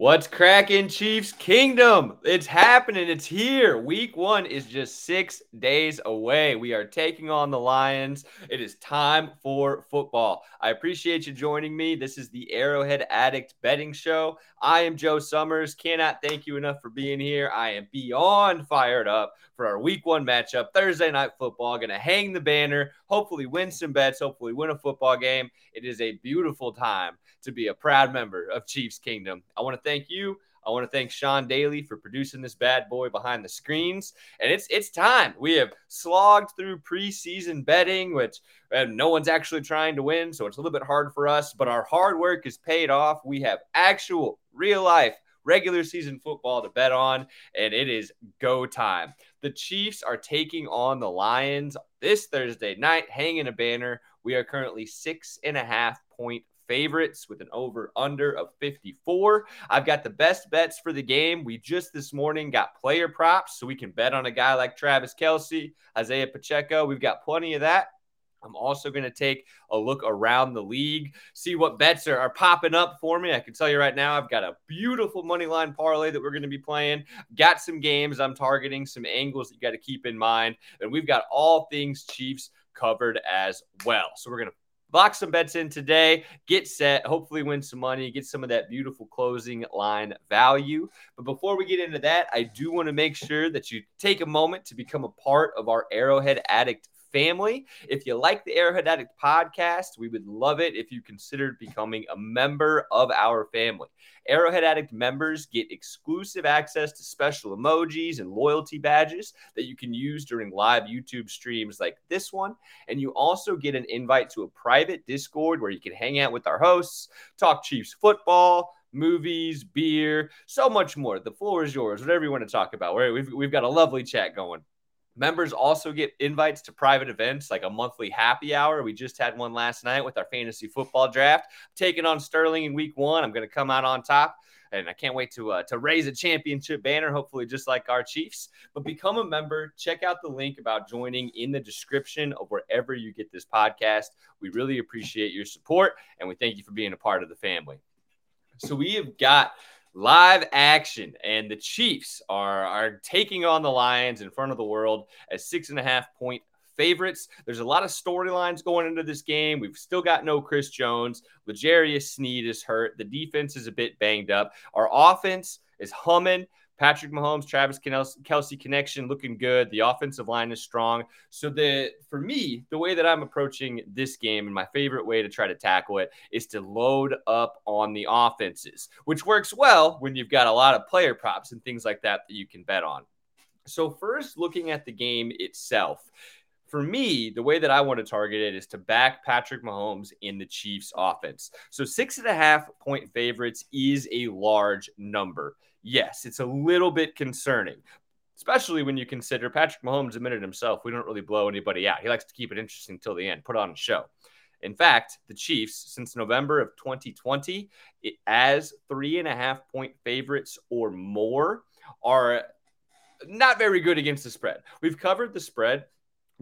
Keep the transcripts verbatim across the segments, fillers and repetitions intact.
What's cracking, Chiefs Kingdom? It's happening. It's here. Week one is just six days away. We are taking on the Lions. It is time for football. I appreciate you joining me. This is the Arrowhead Addict Betting Show. I am Joe Summers. Cannot thank you enough for being here. I am beyond fired up for our week one matchup, Thursday Night Football. Going to hang the banner, hopefully win some bets, hopefully win a football game. It is a beautiful time to be a proud member of Chiefs Kingdom. I want to thank you. I want to thank Sean Daly for producing this bad boy behind the screens. And it's it's time. We have slogged through preseason betting, which and no one's actually trying to win, so it's a little bit hard for us. But our hard work is paid off. We have actual, real-life, regular season football to bet on, and it is go time. The Chiefs are taking on the Lions this Thursday night, hanging a banner. We are currently six and a half point favorites with an over-under of fifty-four. I've got the best bets for the game. We just this morning got player props, so we can bet on a guy like Travis Kelce, Isaiah Pacheco. We've got plenty of that. I'm also going to take a look around the league, see what bets are, are popping up for me. I can tell you right now, I've got a beautiful money line parlay that we're going to be playing. Got some games I'm targeting, some angles that you got to keep in mind. And we've got all things Chiefs covered as well. So we're going to lock some bets in today, get set, hopefully win some money, get some of that beautiful closing line value. But before we get into that, I do want to make sure that you take a moment to become a part of our Arrowhead Addict family. If you like the Arrowhead Addict podcast, we would love it if you considered becoming a member of our family. Arrowhead Addict members get exclusive access to special emojis and loyalty badges that you can use during live YouTube streams like this one. And you also get an invite to a private Discord where you can hang out with our hosts, talk Chiefs football, movies, beer, so much more. The floor is yours, whatever you want to talk about. We've, we've got a lovely chat going. Members also get invites to private events like a monthly happy hour. We just had one last night with our fantasy football draft. I'm taking on Sterling in week one. I'm going to come out on top, and I can't wait to uh, to raise a championship banner, hopefully just like our Chiefs. But become a member. Check out the link about joining in the description of wherever you get this podcast. We really appreciate your support, and we thank you for being a part of the family. So we have got live action, and the Chiefs are, are taking on the Lions in front of the world as six and a half point favorites. There's a lot of storylines going into this game. We've still got no Chris Jones. L'Jarius Sneed is hurt. The defense is a bit banged up. Our offense is humming. Patrick Mahomes, Travis Kelce connection looking good. The offensive line is strong. So the for me, the way that I'm approaching this game and my favorite way to try to tackle it is to load up on the offenses, which works well when you've got a lot of player props and things like that that you can bet on. So first, looking at the game itself, for me, the way that I want to target it is to back Patrick Mahomes in the Chiefs offense. So six and a half point favorites is a large number. Yes, it's a little bit concerning, especially when you consider Patrick Mahomes admitted himself, we don't really blow anybody out. He likes to keep it interesting until the end, put on a show. In fact, the Chiefs, since November of twenty twenty, it, as three and a half point favorites or more, are not very good against the spread. We've covered the spread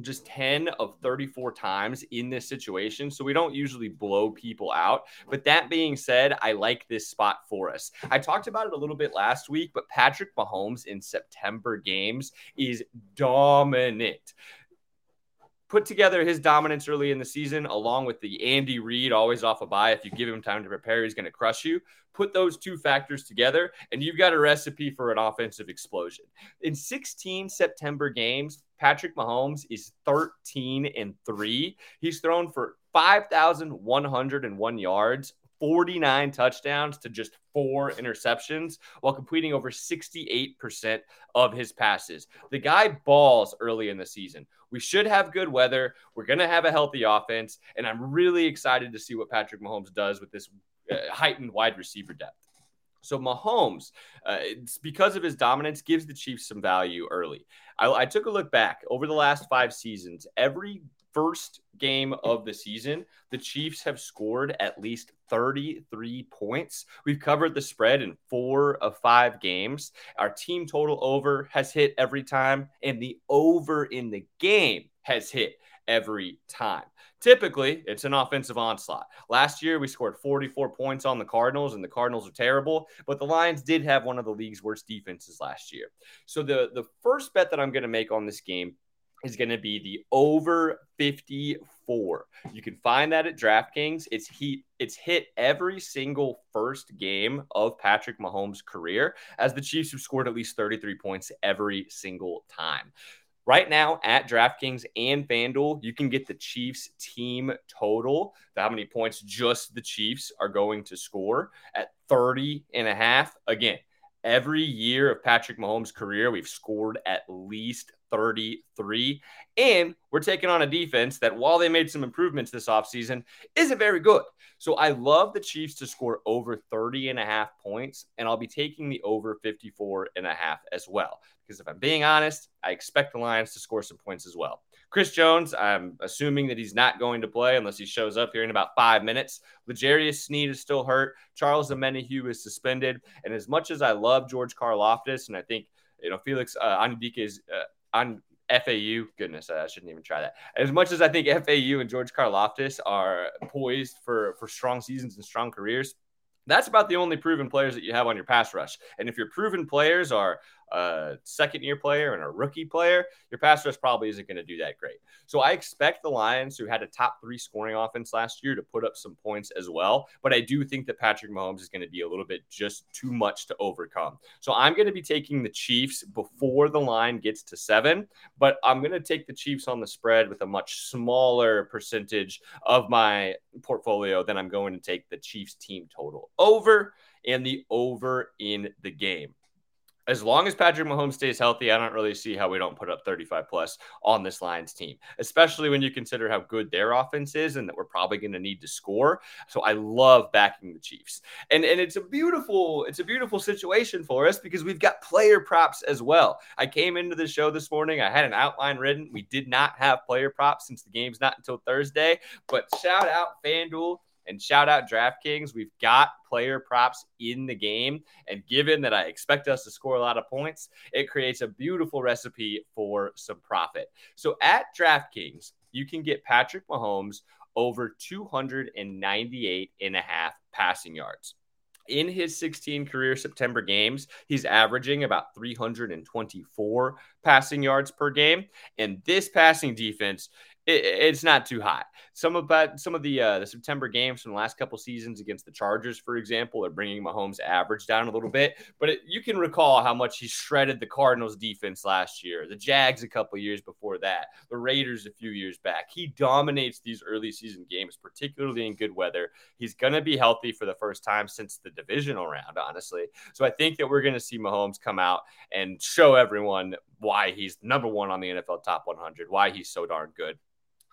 just ten of thirty-four times in this situation. So we don't usually blow people out. But that being said, I like this spot for us. I talked about it a little bit last week, but Patrick Mahomes in September games is dominant. Put together his dominance early in the season, along with the Andy Reid, always off a bye. If you give him time to prepare, he's going to crush you. Put those two factors together, and you've got a recipe for an offensive explosion. In sixteen September games, Patrick Mahomes is thirteen and three. He's thrown for five thousand one hundred one yards, forty-nine touchdowns to just four interceptions, while completing over sixty-eight percent of his passes. The guy balls early in the season. We should have good weather. We're going to have a healthy offense, and I'm really excited to see what Patrick Mahomes does with this uh, heightened wide receiver depth. So Mahomes, uh, it's because of his dominance, gives the Chiefs some value early. I, I took a look back over the last five seasons. Every first game of the season, the Chiefs have scored at least thirty-three points. We've covered the spread in four of five games. Our team total over has hit every time, and the over in the game has hit every time. Typically, it's an offensive onslaught. Last year, we scored forty-four points on the Cardinals, and the Cardinals are terrible, but the Lions did have one of the league's worst defenses last year. So the, the first bet that I'm going to make on this game is going to be the over fifty-four. You can find that at DraftKings. It's heat. It's hit every single first game of Patrick Mahomes' career, as the Chiefs have scored at least thirty-three points every single time. Right now at DraftKings and FanDuel, you can get the Chiefs team total, how many points just the Chiefs are going to score, at thirty and a half. Again, every year of Patrick Mahomes' career, we've scored at least thirty-three, and we're taking on a defense that, while they made some improvements this offseason, isn't very good. So I love the Chiefs to score over thirty and a half points, and I'll be taking the over fifty-four and a half as well, because if I'm being honest, I expect the Lions to score some points as well. Chris Jones, I'm assuming that he's not going to play unless he shows up here in about five minutes. L'Jarius Sneed is still hurt. Charles Amenihu is suspended. And as much as I love George Karlaftis, and I think, you know, Felix uh, Anudike is uh, on F A U, goodness, I shouldn't even try that. As much as I think F A U and George Karlaftis are poised for, for strong seasons and strong careers, that's about the only proven players that you have on your pass rush. And if your proven players are a second-year player and a rookie player, your pass rush probably isn't going to do that great. So I expect the Lions, who had a top-three scoring offense last year, to put up some points as well. But I do think that Patrick Mahomes is going to be a little bit just too much to overcome. So I'm going to be taking the Chiefs before the line gets to seven, but I'm going to take the Chiefs on the spread with a much smaller percentage of my portfolio than I'm going to take the Chiefs team total over and the over in the game. As long as Patrick Mahomes stays healthy, I don't really see how we don't put up thirty-five plus on this Lions team, especially when you consider how good their offense is and that we're probably going to need to score. So I love backing the Chiefs. And and it's a beautiful, it's a beautiful situation for us because we've got player props as well. I came into the show this morning. I had an outline written. We did not have player props since the game's not until Thursday, but shout out FanDuel and shout out DraftKings. We've got player props in the game. And given that I expect us to score a lot of points, it creates a beautiful recipe for some profit. So at DraftKings, you can get Patrick Mahomes over two hundred ninety-eight and a half passing yards. In his sixteen career September games, he's averaging about three hundred twenty-four passing yards per game. And this passing defense, it, it's not too hot. Some of that, some of the uh, the September games from the last couple seasons against the Chargers, for example, are bringing Mahomes' average down a little bit. But it, you can recall how much he shredded the Cardinals' defense last year, the Jags a couple years before that, the Raiders a few years back. He dominates these early season games, particularly in good weather. He's going to be healthy for the first time since the divisional round, honestly. So I think that we're going to see Mahomes come out and show everyone why he's number one on the N F L Top one hundred, why he's so darn good.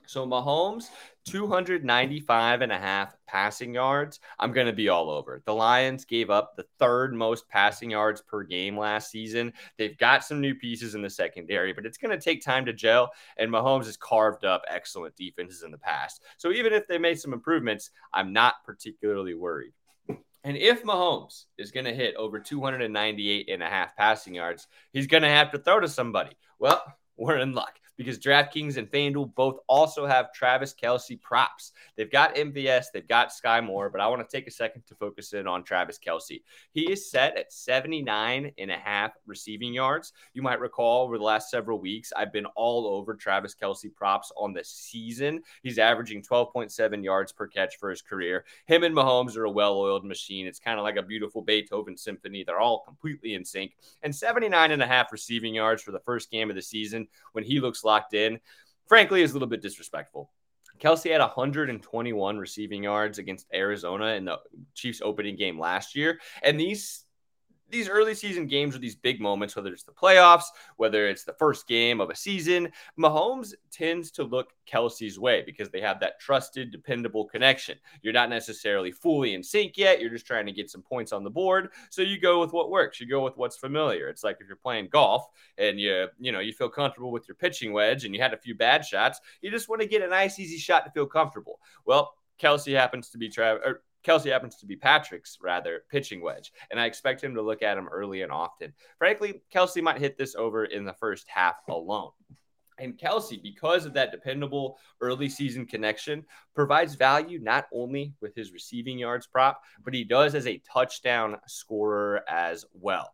So Mahomes, two hundred ninety-five and a half passing yards, I'm going to be all over. The Lions gave up the third most passing yards per game last season. They've got some new pieces in the secondary, but it's going to take time to gel, and Mahomes has carved up excellent defenses in the past. So even if they made some improvements, I'm not particularly worried. And if Mahomes is going to hit over two hundred ninety-eight and a half passing yards, he's going to have to throw to somebody. Well, we're in luck, because DraftKings and FanDuel both also have Travis Kelce props. They've got M V S, they've got Sky Moore, but I want to take a second to focus in on Travis Kelce. He is set at seventy-nine and a half receiving yards. You might recall over the last several weeks, I've been all over Travis Kelce props on the season. He's averaging twelve point seven yards per catch for his career. Him and Mahomes are a well-oiled machine. It's kind of like a beautiful Beethoven symphony. They're all completely in sync. And seventy-nine and a half receiving yards for the first game of the season, when he looks locked in, frankly, is a little bit disrespectful. Kelce had one hundred twenty-one receiving yards against Arizona in the Chiefs opening game last year, and these these early season games are these big moments, whether it's the playoffs, whether it's the first game of a season. Mahomes tends to look Kelce's way because they have that trusted, dependable connection. You're not necessarily fully in sync yet. You're just trying to get some points on the board. So you go with what works. You go with what's familiar. It's like if you're playing golf and you, you know, you feel comfortable with your pitching wedge and you had a few bad shots, you just want to get a nice, easy shot to feel comfortable. Well, Kelce happens to be Trav- or Kelce happens to be Patrick's rather pitching wedge, and I expect him to look at him early and often. Frankly, Kelce might hit this over in the first half alone. And Kelce, because of that dependable early season connection, provides value not only with his receiving yards prop, but he does as a touchdown scorer as well.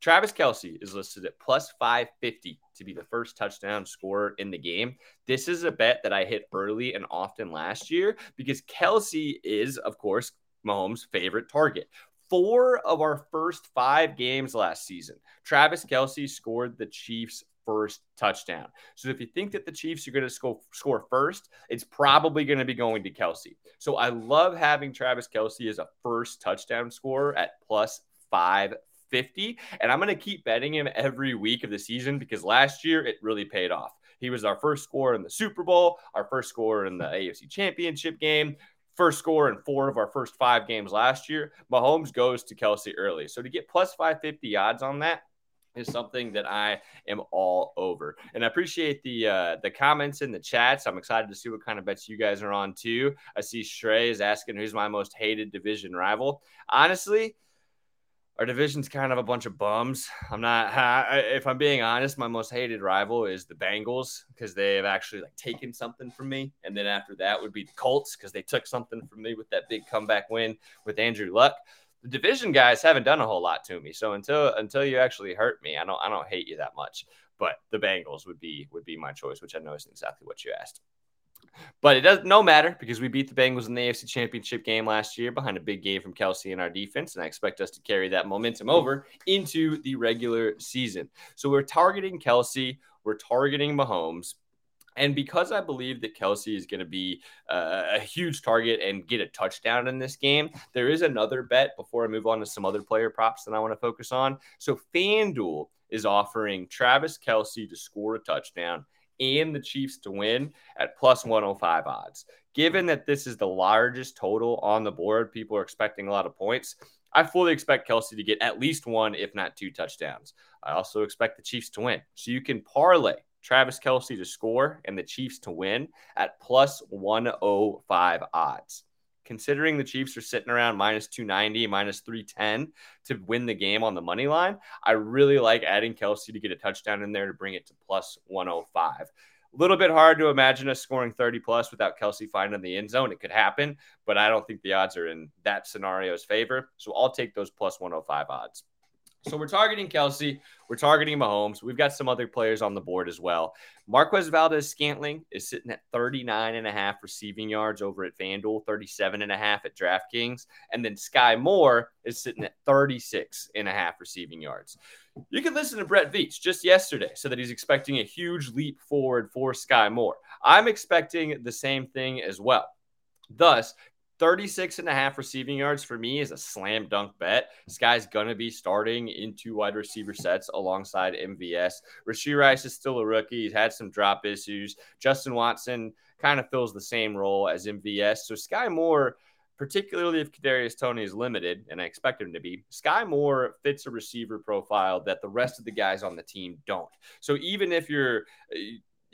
Travis Kelce is listed at plus five fifty to be the first touchdown scorer in the game. This is a bet that I hit early and often last year because Kelce is, of course, Mahomes' favorite target. Four of our first five games last season, Travis Kelce scored the Chiefs' first touchdown. So if you think that the Chiefs are going to score, score first, it's probably going to be going to Kelce. So I love having Travis Kelce as a first touchdown scorer at plus five fifty, and I'm going to keep betting him every week of the season because last year it really paid off. He was our first scorer in the Super Bowl, our first scorer in the A F C Championship game, first scorer in four of our first five games last year. Mahomes goes to Kelce early. So to get plus five fifty odds on that is something that I am all over. And I appreciate the uh, the comments in the chats. I'm excited to see what kind of bets you guys are on too. I see Shrey is asking who's my most hated division rival. Honestly, our division's kind of a bunch of bums. I'm not, if I'm being honest, my most hated rival is the Bengals because they have actually like taken something from me. And then after that would be the Colts because they took something from me with that big comeback win with Andrew Luck. The division guys haven't done a whole lot to me. So until, until you actually hurt me, I don't, I don't hate you that much, but the Bengals would be, would be my choice, which I know isn't exactly what you asked. But it doesn't no matter because we beat the Bengals in the A F C Championship game last year behind a big game from Kelce and our defense, and I expect us to carry that momentum over into the regular season. So we're targeting Kelce, we're targeting Mahomes, and because I believe that Kelce is going to be uh, a huge target and get a touchdown in this game, there is another bet before I move on to some other player props that I want to focus on. So FanDuel is offering Travis Kelce to score a touchdown and the Chiefs to win at plus one oh five odds. Given that this is the largest total on the board, people are expecting a lot of points. I fully expect Kelce to get at least one, if not two touchdowns. I also expect the Chiefs to win. So you can parlay Travis Kelce to score and the Chiefs to win at plus one oh five odds. Considering the Chiefs are sitting around minus two ninety, minus three ten to win the game on the money line, I really like adding Kelce to get a touchdown in there to bring it to plus one oh five. A little bit hard to imagine us scoring thirty plus without Kelce finding the end zone. It could happen, but I don't think the odds are in that scenario's favor. So I'll take those plus one oh five odds. So we're targeting Kelce. We're targeting Mahomes. We've got some other players on the board as well. Marquez Valdez-Scantling is sitting at thirty-nine and a half receiving yards over at FanDuel, thirty-seven and a half at DraftKings. And then Sky Moore is sitting at thirty-six and a half receiving yards. You can listen to Brett Veach just yesterday so that he's expecting a huge leap forward for Sky Moore. I'm expecting the same thing as well. Thus, thirty-six and a half receiving yards for me is a slam dunk bet. This guy's going to be starting in two wide receiver sets alongside M V S. Rasheed Rice is still a rookie. He's had some drop issues. Justin Watson kind of fills the same role as M V S. So Sky Moore, particularly if Kadarius Toney is limited, and I expect him to be, Sky Moore fits a receiver profile that the rest of the guys on the team don't. So even if you're...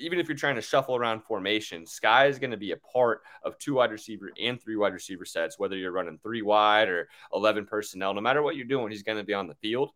Even if you're trying to shuffle around formations, Sky is going to be a part of two wide receiver and three wide receiver sets, whether you're running three wide or eleven personnel. No matter what you're doing, he's going to be on the field.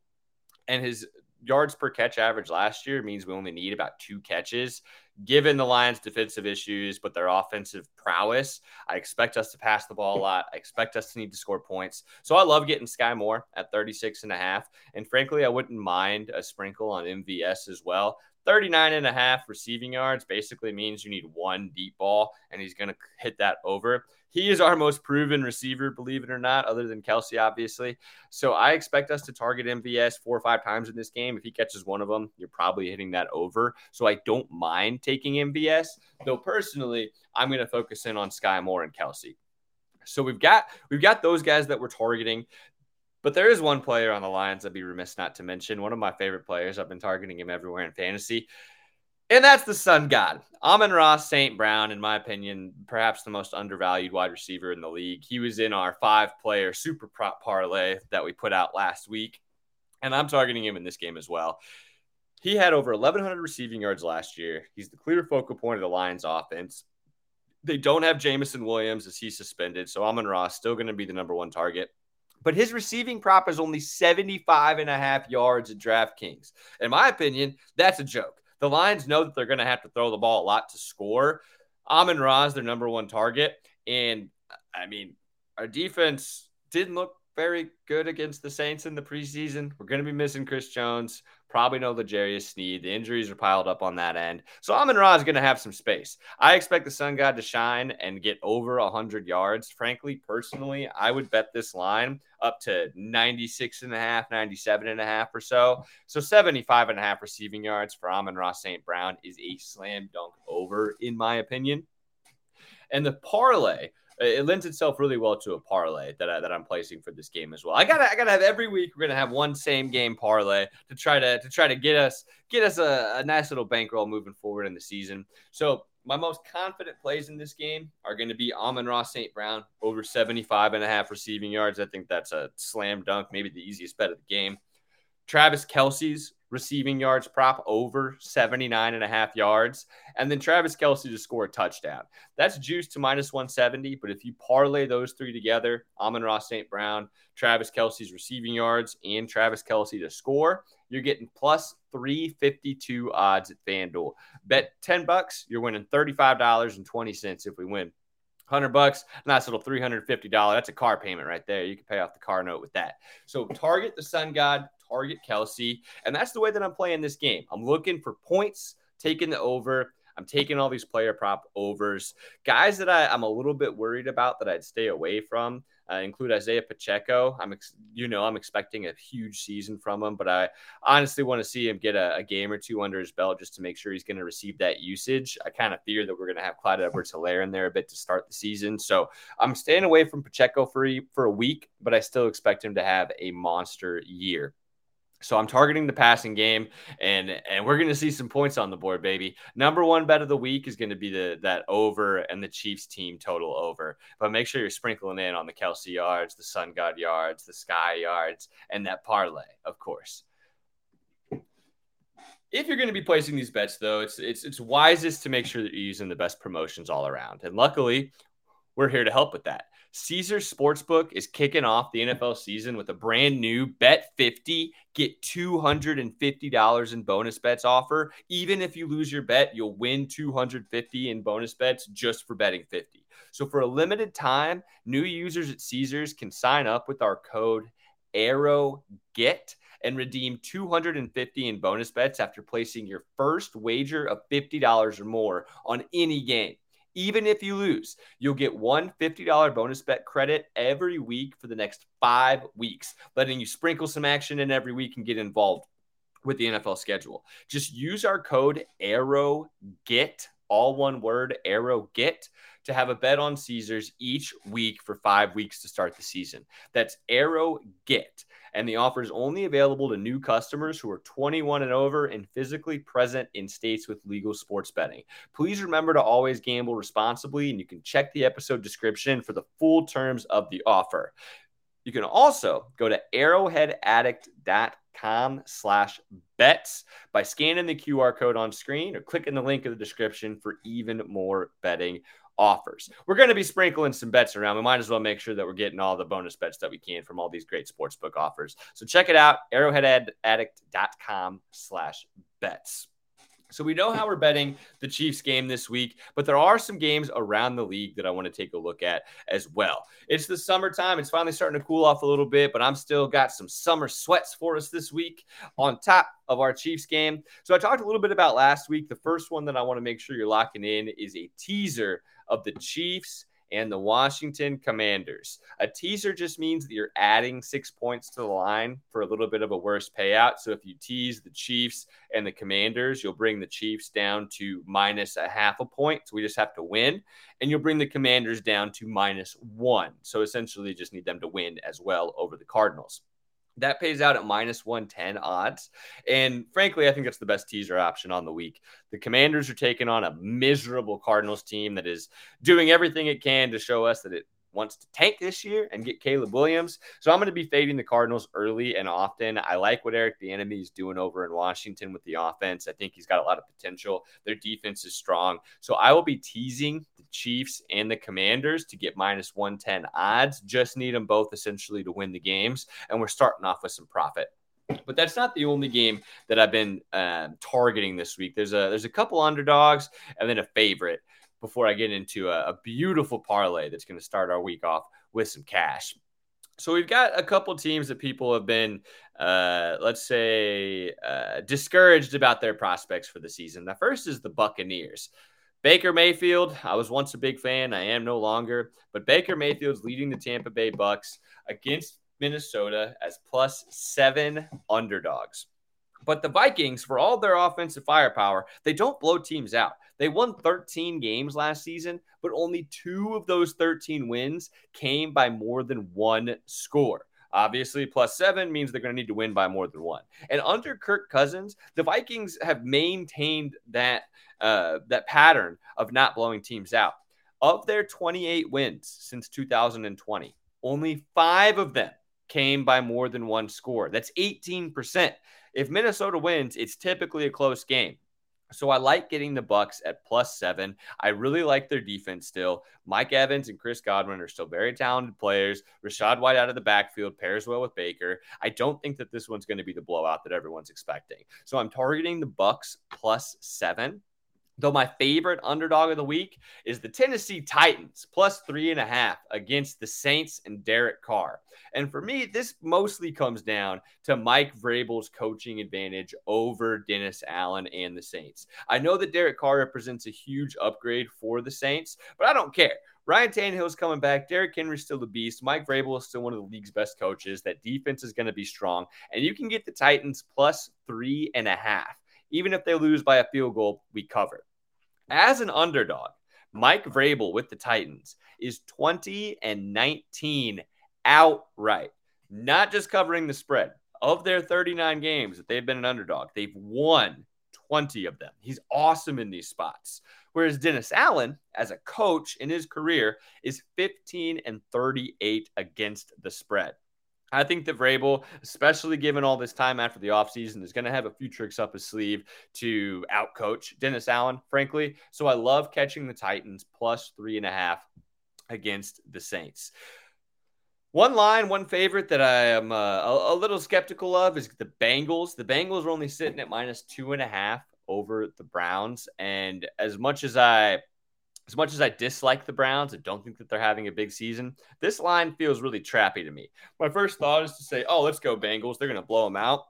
And his yards per catch average last year means we only need about two catches. Given the Lions' defensive issues, but their offensive prowess, I expect us to pass the ball a lot. I expect us to need to score points. So I love getting Sky Moore at thirty-six and a half. And frankly, I wouldn't mind a sprinkle on M V S as well. thirty-nine and a half receiving yards basically means you need one deep ball, and he's going to hit that over. He is our most proven receiver, believe it or not, other than Kelce, obviously. So I expect us to target M V S four or five times in this game. If he catches one of them, you're probably hitting that over. So I don't mind taking M V S, though personally, I'm going to focus in on Sky Moore and Kelce. So we've got we've got those guys that we're targeting. But there is one player on the Lions I'd be remiss not to mention. One of my favorite players. I've been targeting him everywhere in fantasy. And that's the sun god, Amon-Ra Saint Brown, in my opinion, perhaps the most undervalued wide receiver in the league. He was in our five-player super prop parlay that we put out last week, and I'm targeting him in this game as well. He had over eleven hundred receiving yards last year. He's the clear focal point of the Lions offense. They don't have Jameson Williams as he's suspended, so Amon-Ra is still going to be the number one target. But his receiving prop is only seventy-five and a half yards at DraftKings. In my opinion, that's a joke. The Lions know that they're going to have to throw the ball a lot to score. Amon-Ra is their number one target. And, I mean, our defense didn't look very good against the Saints in the preseason. We're going to be missing Chris Jones, probably no L'Jarius Sneed. The injuries are piled up on that end. So Amon-Ra is going to have some space. I expect the sun god to shine and get over one hundred yards. Frankly, personally, I would bet this line up to ninety-six and a half, ninety-seven and a half or so. So seventy-five and a half receiving yards for Amon-Ra Saint Brown is a slam dunk over, in my opinion. And the parlay, it lends itself really well to a parlay that, I, that I'm placing for this game as well. I gotta, I gotta have every week. We're gonna have one same game parlay to try to to try to get us get us a, a nice little bankroll moving forward in the season. So my most confident plays in this game are going to be Amon-Ra Saint Brown over seventy-five and a half receiving yards. I think that's a slam dunk, maybe the easiest bet of the game. Travis Kelce's receiving yards prop over seventy-nine and a half yards. And then Travis Kelce to score a touchdown. That's juiced to minus one seventy. But if you parlay those three together, Amon-Ra Saint Brown, Travis Kelce's receiving yards, and Travis Kelce to score, you're getting plus three fifty-two odds at FanDuel. Bet ten bucks, you're winning thirty-five dollars and twenty cents if we win. one hundred bucks, nice little three hundred fifty dollars. That's a car payment right there. You can pay off the car note with that. So target the sun god, target Kelce, and that's the way that I'm playing this game. I'm looking for points, taking the over. I'm taking all these player prop overs. Guys that I, I'm a little bit worried about that I'd stay away from uh, include Isaiah Pacheco. I'm, ex- you know, I'm expecting a huge season from him, but I honestly want to see him get a, a game or two under his belt just to make sure he's going to receive that usage. I kind of fear that we're going to have Clyde Edwards-Helaire in there a bit to start the season. So I'm staying away from Pacheco for, e- for a week, but I still expect him to have a monster year. So I'm targeting the passing game, and and we're going to see some points on the board, baby. Number one bet of the week is going to be the that over and the Chiefs team total over. But make sure you're sprinkling in on the Kelce yards, the sun god yards, the sky yards, and that parlay, of course. If you're going to be placing these bets, though, it's it's it's wisest to make sure that you're using the best promotions all around. And luckily, we're here to help with that. Caesars Sportsbook is kicking off the N F L season with a brand new bet fifty, get two hundred fifty dollars in bonus bets offer. Even if you lose your bet, you'll win two hundred fifty dollars in bonus bets just for betting fifty. So for a limited time, new users at Caesars can sign up with our code ARROWGET and redeem two hundred fifty dollars in bonus bets after placing your first wager of fifty dollars or more on any game. Even if you lose, you'll get one fifty dollars bonus bet credit every week for the next five weeks, letting you sprinkle some action in every week and get involved with the N F L schedule. Just use our code ARROWGET, all one word, ARROWGET, to have a bet on Caesars each week for five weeks to start the season. That's ARROWGET. And the offer is only available to new customers who are twenty-one and over and physically present in states with legal sports betting. Please remember to always gamble responsibly, and you can check the episode description for the full terms of the offer. You can also go to arrowheadaddict.com slash bets by scanning the Q R code on screen or clicking the link in the description for even more betting offers. We're going to be sprinkling some bets around. We might as well make sure that we're getting all the bonus bets that we can from all these great sportsbook offers. So check it out, arrowheadaddict.com slash bets. So we know how we're betting the Chiefs game this week, but there are some games around the league that I want to take a look at as well. It's the summertime. It's finally starting to cool off a little bit, but I'm still got some summer sweats for us this week on top of our Chiefs game. So I talked a little bit about last week. The first one that I want to make sure you're locking in is a teaser of the Chiefs and the Washington Commanders. A teaser just means that you're adding six points to the line for a little bit of a worse payout. So if you tease the Chiefs and the Commanders, you'll bring the Chiefs down to minus a half a point. So we just have to win. And you'll bring the Commanders down to minus one. So essentially you just need them to win as well over the Cardinals. That pays out at minus one ten odds. And frankly, I think that's the best teaser option on the week. The Commanders are taking on a miserable Cardinals team that is doing everything it can to show us that it wants to tank this year and get Caleb Williams. So I'm going to be fading the Cardinals early and often. I like what Eric Bieniemy is doing over in Washington with the offense. I think he's got a lot of potential. Their defense is strong. So I will be teasing the Chiefs and the Commanders to get minus one ten odds. Just need them both essentially to win the games. And we're starting off with some profit. But that's not the only game that I've been uh, targeting this week. There's a, there's a couple underdogs and then a favorite, before I get into a, a beautiful parlay that's going to start our week off with some cash. So we've got a couple teams that people have been, uh, let's say, uh, discouraged about their prospects for the season. The first is the Buccaneers. Baker Mayfield, I was once a big fan. I am no longer. But Baker Mayfield's leading the Tampa Bay Bucks against Minnesota as plus seven underdogs. But the Vikings, for all their offensive firepower, they don't blow teams out. They won thirteen games last season, but only two of those thirteen wins came by more than one score. Obviously, plus seven means they're going to need to win by more than one. And under Kirk Cousins, the Vikings have maintained that uh, that pattern of not blowing teams out. Of their twenty-eight wins since two thousand twenty, only five of them came by more than one score. That's eighteen percent. If Minnesota wins, it's typically a close game. So I like getting the Bucks at plus seven. I really like their defense still. Mike Evans and Chris Godwin are still very talented players. Rachaad White out of the backfield pairs well with Baker. I don't think that this one's going to be the blowout that everyone's expecting. So I'm targeting the Bucks plus seven. Though my favorite underdog of the week is the Tennessee Titans, plus three and a half against the Saints and Derek Carr. And for me, this mostly comes down to Mike Vrabel's coaching advantage over Dennis Allen and the Saints. I know that Derek Carr represents a huge upgrade for the Saints, but I don't care. Ryan Tannehill's coming back. Derrick Henry's still the beast. Mike Vrabel is still one of the league's best coaches. That defense is going to be strong. And you can get the Titans plus three and a half. Even if they lose by a field goal, we cover. As an underdog, Mike Vrabel with the Titans is twenty and nineteen outright, not just covering the spread. Of their thirty-nine games that they've been an underdog, they've won twenty of them. He's awesome in these spots. Whereas Dennis Allen, as a coach in his career, is fifteen and thirty-eight against the spread. I think that Vrabel, especially given all this time after the offseason, is going to have a few tricks up his sleeve to outcoach Dennis Allen, frankly. So I love catching the Titans plus three and a half against the Saints. One line, one favorite that I am uh, a, a little skeptical of is the Bengals. The Bengals are only sitting at minus two and a half over the Browns. And as much as I... As much as I dislike the Browns, I don't think that they're having a big season. This line feels really trappy to me. My first thought is to say, oh, let's go Bengals. They're going to blow them out.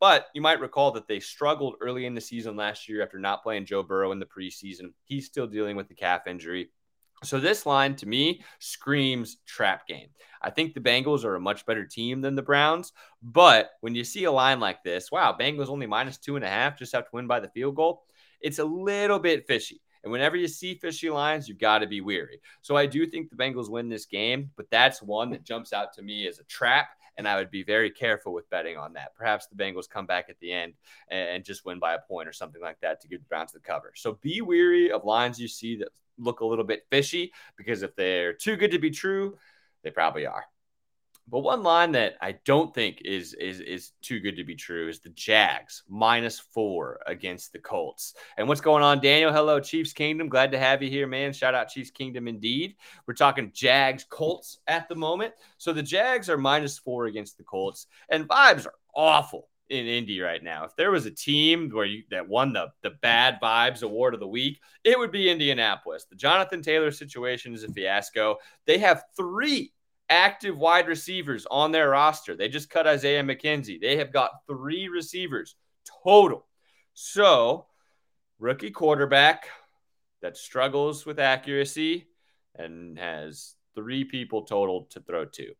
But you might recall that they struggled early in the season last year after not playing Joe Burrow in the preseason. He's still dealing with the calf injury. So this line, to me, screams trap game. I think the Bengals are a much better team than the Browns. But when you see a line like this, wow, Bengals only minus two and a half, just have to win by the field goal. It's a little bit fishy. And whenever you see fishy lines, you've got to be weary. So I do think the Bengals win this game, but that's one that jumps out to me as a trap, and I would be very careful with betting on that. Perhaps the Bengals come back at the end and just win by a point or something like that to give the Browns the cover. So be weary of lines you see that look a little bit fishy, because if they're too good to be true, they probably are. But one line that I don't think is, is, is too good to be true is the Jags, minus four against the Colts. And what's going on, Daniel? Hello, Chiefs Kingdom. Glad to have you here, man. Shout out Chiefs Kingdom indeed. We're talking Jags, Colts at the moment. So the Jags are minus four against the Colts, and vibes are awful in Indy right now. If there was a team where you, that won the, the bad vibes award of the week, it would be Indianapolis. The Jonathan Taylor situation is a fiasco. They have three active wide receivers on their roster. They just cut Isaiah McKenzie. They have got three receivers total. So, rookie quarterback that struggles with accuracy and has three people total to throw to.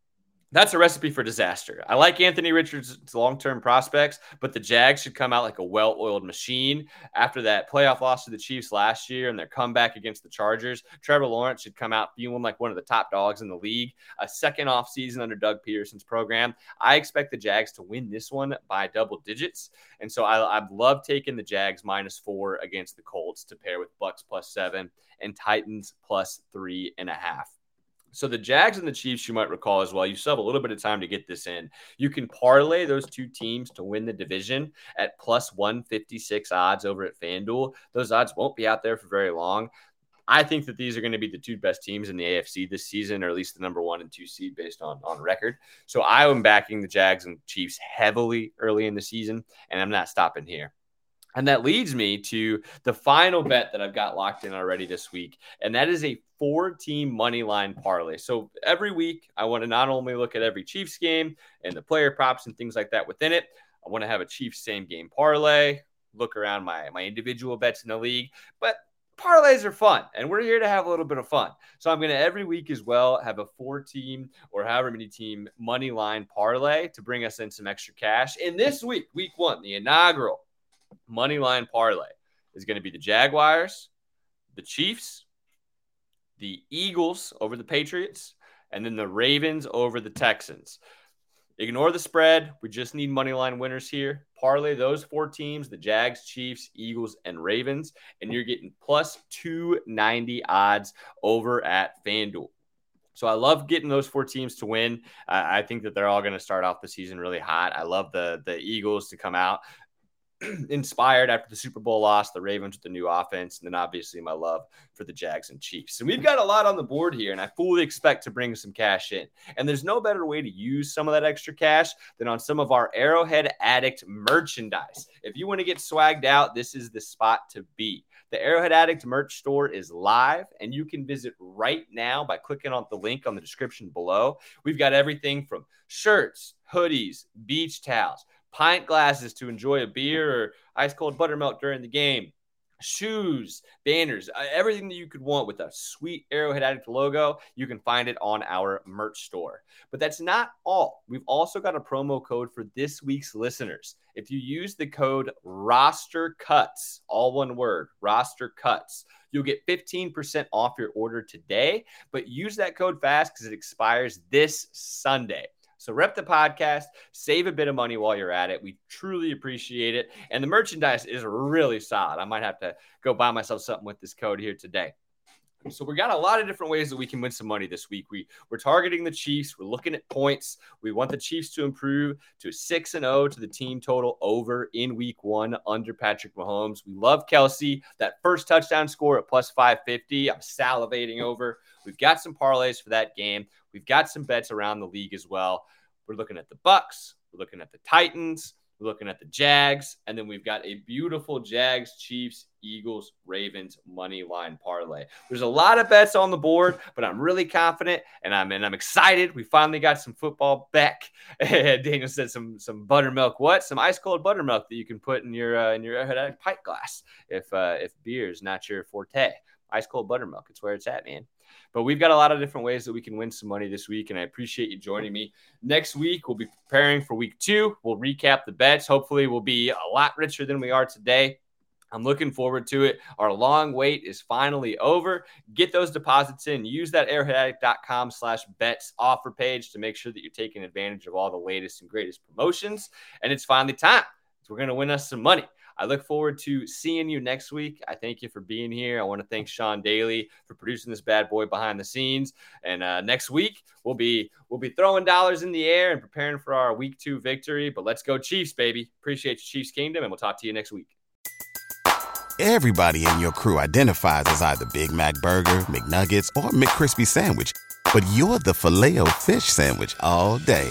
that's a recipe for disaster. I like Anthony Richards' long-term prospects, but the Jags should come out like a well-oiled machine. After that playoff loss to the Chiefs last year and their comeback against the Chargers, Trevor Lawrence should come out feeling like one of the top dogs in the league. A second offseason under Doug Peterson's program. I expect the Jags to win this one by double digits, and so I, I love taking the Jags minus four against the Colts to pair with Bucks plus seven and Titans plus three and a half. So the Jags and the Chiefs, you might recall as well, you still have a little bit of time to get this in. You can parlay those two teams to win the division at plus one fifty-six odds over at FanDuel. Those odds won't be out there for very long. I think that these are going to be the two best teams in the A F C this season, or at least the number one and two seed based on, on record. So I am backing the Jags and Chiefs heavily early in the season, and I'm not stopping here. And that leads me to the final bet that I've got locked in already this week, and that is a four-team money line parlay. So every week, I want to not only look at every Chiefs game and the player props and things like that within it, I want to have a Chiefs same-game parlay, look around my, my individual bets in the league, but parlays are fun, and we're here to have a little bit of fun. So I'm going to every week as well have a four-team or however many team money line parlay to bring us in some extra cash. And this week, week one, the inaugural money line parlay is going to be the Jaguars, the Chiefs, the Eagles over the Patriots, and then the Ravens over the Texans. Ignore the spread. We just need money line winners here. Parlay those four teams, the Jags, Chiefs, Eagles, and Ravens, and you're getting plus two ninety odds over at FanDuel. So I love getting those four teams to win. Uh, I think that they're all going to start off the season really hot. I love the, the Eagles to come out inspired after the Super Bowl loss, the Ravens with the new offense, and then obviously my love for the Jags and Chiefs. And we've got a lot on the board here, and I fully expect to bring some cash in. And there's no better way to use some of that extra cash than on some of our Arrowhead Addict merchandise. If you want to get swagged out, this is the spot to be. The Arrowhead Addict merch store is live, and you can visit right now by clicking on the link on the description below. We've got everything from shirts, hoodies, beach towels, pint glasses to enjoy a beer or ice cold buttermilk during the game, shoes, banners, everything that you could want with a sweet Arrowhead Addict logo. You can find it on our merch store. But that's not all. We've also got a promo code for this week's listeners. If you use the code ROSTERCUTS, all one word, ROSTERCUTS, you'll get fifteen percent off your order today. But use that code fast because it expires this Sunday. So rep the podcast, save a bit of money while you're at it. We truly appreciate it. And the merchandise is really solid. I might have to go buy myself something with this code here today. So we got a lot of different ways that we can win some money this week. We, we're targeting the Chiefs. We're looking at points. We want the Chiefs to improve to six and oh to the team total over in week one under Patrick Mahomes. We love Kelce. That first touchdown score at plus five fifty. I'm salivating over. We've got some parlays for that game. We've got some bets around the league as well. We're looking at the Bucks. We're looking at the Titans. We're looking at the Jags, and then we've got a beautiful Jags, Chiefs, Eagles, Ravens money line parlay. There's a lot of bets on the board, but I'm really confident, and I'm and I'm excited. We finally got some football back. Daniel said some some buttermilk. What? Some ice cold buttermilk that you can put in your uh, in your Arrowhead pint glass if uh, if beer is not your forte. Ice cold buttermilk. It's where it's at, man. But we've got a lot of different ways that we can win some money this week, and I appreciate you joining me. Next week, we'll be preparing for week two. We'll recap the bets. Hopefully, we'll be a lot richer than we are today. I'm looking forward to it. Our long wait is finally over. Get those deposits in. Use that arrowhead addict dot com slash bets offer page to make sure that you're taking advantage of all the latest and greatest promotions. And it's finally time. We're going to win us some money. I look forward to seeing you next week. I thank you for being here. I want to thank Sean Daly for producing this bad boy behind the scenes. And uh, next week, we'll be we'll be throwing dollars in the air and preparing for our week two victory. But let's go Chiefs, baby. Appreciate you, Chiefs Kingdom, and we'll talk to you next week. Everybody in your crew identifies as either Big Mac Burger, McNuggets, or McCrispy Sandwich. But you're the Filet-O-Fish Sandwich all day.